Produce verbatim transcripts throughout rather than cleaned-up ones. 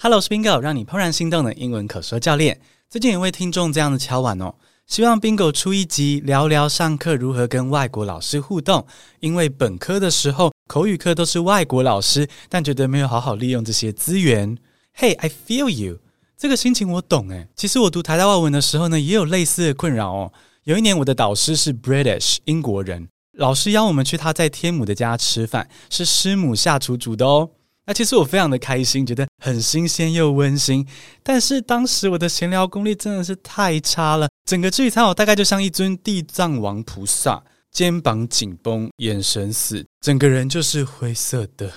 Hello， 我是 Bingo， 让你怦然心动的英文口说教练。最近有位听众这样的敲碗哦，希望 Bingo 出一集聊聊上课如何跟外国老师互动，因为本科的时候口语课都是外国老师，但觉得没有好好利用这些资源。 Hey, I feel you， 这个心情我懂耶。其实我读台大外文的时候呢，也有类似的困扰哦。有一年我的导师是 British 英国人，老师邀我们去他在天母的家吃饭，是师母下厨煮的哦。那其实我非常的开心，觉得很新鲜又温馨，但是当时我的闲聊功力真的是太差了，整个聚餐我大概就像一尊地藏王菩萨，肩膀紧绷，眼神死，整个人就是灰色的，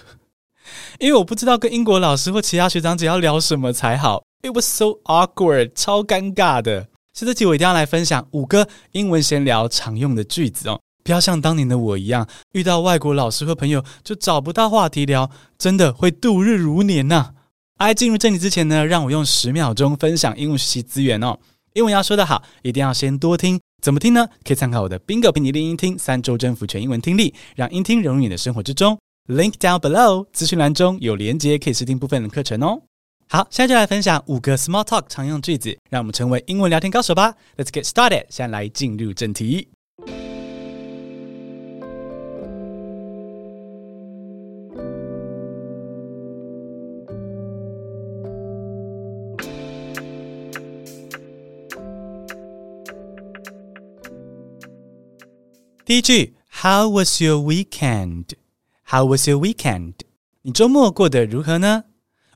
因为我不知道跟英国老师或其他学长姐要聊什么才好。 It was so awkward， 超尴尬的。所以这集我一定要来分享五个英文闲聊常用的句子哦，不要像当年的我一样，遇到外国老师和朋友就找不到话题聊，真的会度日如年啊。哎，进入正题之前呢，让我用十秒钟分享英文学习资源哦。英文要说得好，一定要先多听，怎么听呢？可以参考我的 Bingo 陪你练英听三周征服全英文听力，让英听融入你的生活之中。Link down below， 资讯栏中有连结，可以试听部分的课程哦。好，现在就来分享五个 small talk 常用句子，让我们成为英文聊天高手吧。Let's get started， 现在来进入正题。第一句 How was your weekend? How was your weekend? 你周末过得如何呢？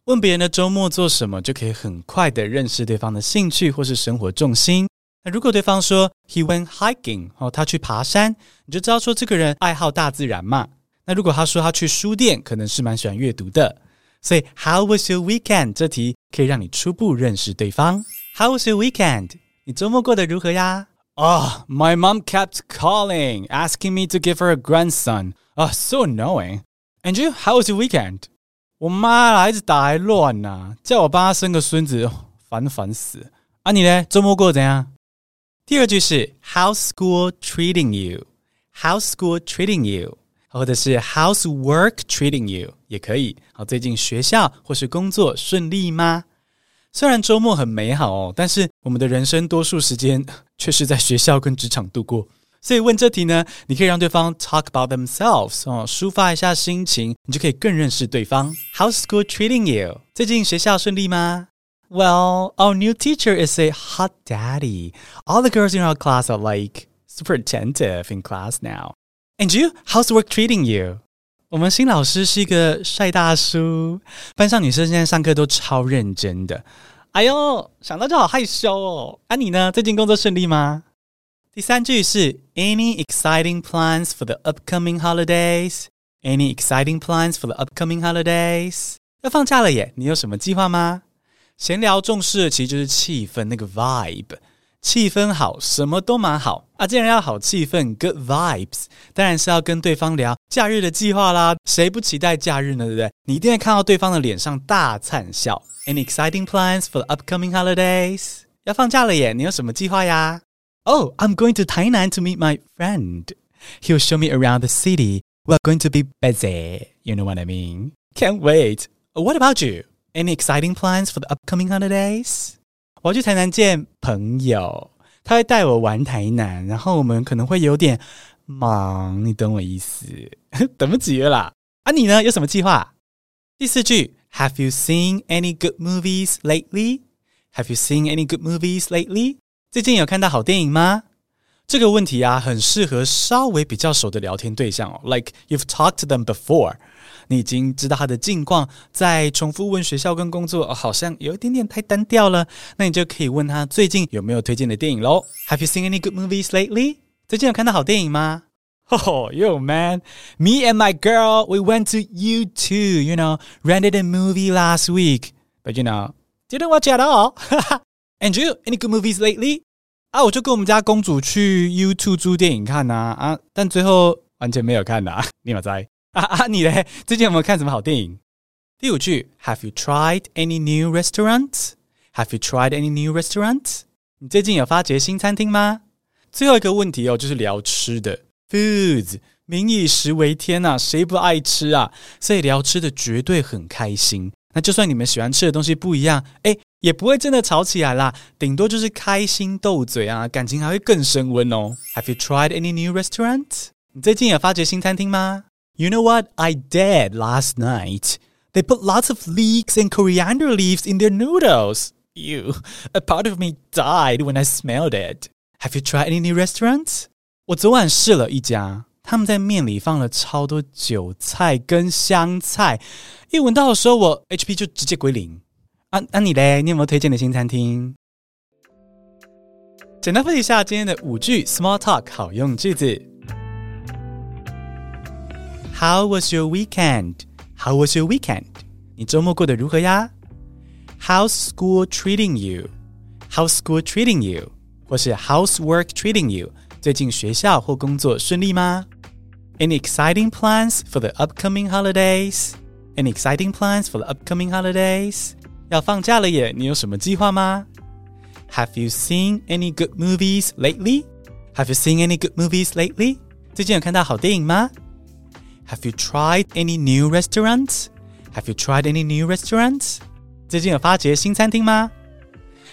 问别人的周末做什么，就可以很快的认识对方的兴趣或是生活重心。那如果对方说 He went hiking， 哦，他去爬山，你就知道说这个人爱好大自然嘛。那如果他说他去书店，可能是蛮喜欢阅读的。所以 How was your weekend? 这题可以让你初步认识对方。How was your weekend? 你周末过得如何呀？Oh, my mom kept calling, asking me to give her a grandson. Oh, so annoying. Andrew, how was your weekend? 我妈啦，一直打来乱啊，叫我帮她生个孙子，烦烦死。啊你呢，周末过怎样？第二句是 How's school treating you? How's school treating you? 或者是 How's work treating you? 也可以。好，最近学校或是工作顺利吗？虽然周末很美好哦，但是我们的人生多数时间却是在学校跟职场度过。所以问这题呢，你可以让对方 talk about themselves， 哦，抒发一下心情，你就可以更认识对方。How's school treating you? 最近学校顺利吗？ Well, our new teacher is a hot daddy. All the girls in our class are like super attentive in class now. And you, how's work treating you?我们新老师是一个帅大叔，班上女生现在上课都超认真的。哎呦，想到就好害羞哦。啊你呢，最近工作顺利吗？第三句是 Any exciting plans for the upcoming holidays? Any exciting plans for the upcoming holidays? 要放假了耶，你有什么计划吗？闲聊重视的其实就是气氛，那个 vibe。气氛好，什么都蛮好啊！既然要好气氛 good vibes， 当然是要跟对方聊假日的计划啦。谁不期待假日呢？对不对？你一定会看到对方的脸上大灿笑。Any exciting plans for the upcoming holidays？ 要放假了耶，你有什么计划呀？ Oh, I'm going to Tainan to meet my friend. He'll show me around the city. We're going to be busy. You know what I mean? Can't wait. What about you? Any exciting plans for the upcoming holidays?我要去台南见朋友，他会带我玩台南，然后我们可能会有点忙，你懂我意思。等不及了啦。啊你呢，有什么计划？第四句 Have you seen any good movies lately? Have you seen any good movies lately? 最近有看到好电影吗？这个问题啊，很适合稍微比较熟的聊天对象哦， Like you've talked to them before， 你已经知道他的近况，再重复问学校跟工作，哦，好像有一点点太单调了，那你就可以问他最近有没有推荐的电影咯。 Have you seen any good movies lately? 最近有看到好电影吗？ Oh, yo man, me and my girl, we went to U two, you know, rented a movie last week. But you know, didn't watch it at all. Andrew, any good movies lately?啊我就跟我们家公主去 U two 租电影看啊啊但最后完全没有看啊你有在啊啊你咧，最近有没有看什么好电影？第五句 Have you tried any new restaurants? Have you tried any new restaurants? 你最近有发掘新餐厅吗？最后一个问题哦，就是聊吃的 Foods， 民以食为天啊，谁不爱吃啊，所以聊吃的绝对很开心。那就算你们喜欢吃的东西不一样，哎，也不会真的吵起来啦，顶多就是开心斗嘴啊，感情还会更升温哦。Have you tried any new restaurant? 你最近有发掘新餐厅吗？ You know what? I did last night. They put lots of leeks and coriander leaves in their noodles. Ew, a part of me died when I smelled it. Have you tried any new restaurants? 我昨晚试了一家，他们在面里放了超多韭菜跟香菜，一闻到的时候我 H P 就直接归零。啊，啊你咧，你有没有推荐的新餐厅？简单分析一下今天的五句 small talk 好用句子。How was your weekend? How was your weekend? 你周末过得如何呀？ How's school treating you? How's school treating you? 或是 How's work treating you? 最近学校或工作顺利吗？Any exciting plans for the upcoming holidays? Any exciting plans for the upcoming holidays? 要放假了耶，你有什么计划吗？ Have you seen any good movies lately? Have you seen any good movies lately? 最近有看到好电影吗？ Have you tried any new restaurants? Have you tried any new restaurants? 最近有发掘新餐厅吗？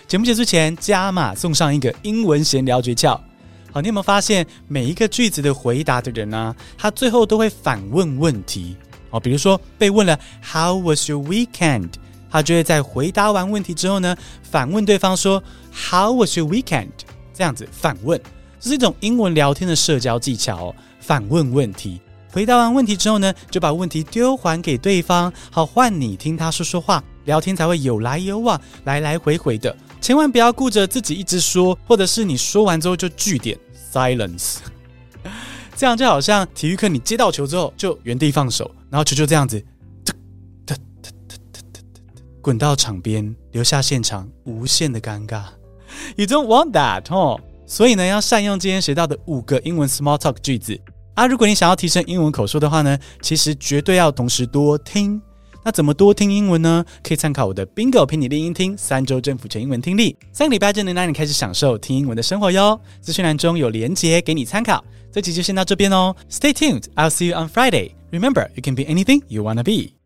节目结束前，加码送上一个英文闲聊诀窍。好，你有没有发现每一个句子的回答的人啊，他最后都会反问问题。哦，比如说被问了 How was your weekend? 他就会在回答完问题之后呢，反问对方说 How was your weekend? 这样子反问，这是一种英文聊天的社交技巧哦，反问问题。回答完问题之后呢，就把问题丢还给对方，好换你听他说说话，聊天才会有来有往，来来回回的。千万不要顾着自己一直说，或者是你说完之后就句点 silence， 这样就好像体育课你接到球之后就原地放手，然后球就这样子滚到场边，留下现场无限的尴尬。 You don't want that、huh? 所以呢，要善用今天学到的五个英文 small talk 句子啊。如果你想要提升英文口说的话呢，其实绝对要同时多听。那怎么多听英文呢？可以参考我的 Bingo 陪你练英听，三周政府全英文听力，三个礼拜就能让你开始享受听英文的生活哟。资讯栏中有连结给你参考。这集就先到这边哦。Stay tuned, I'll see you on Friday. Remember, you can be anything you wanna be.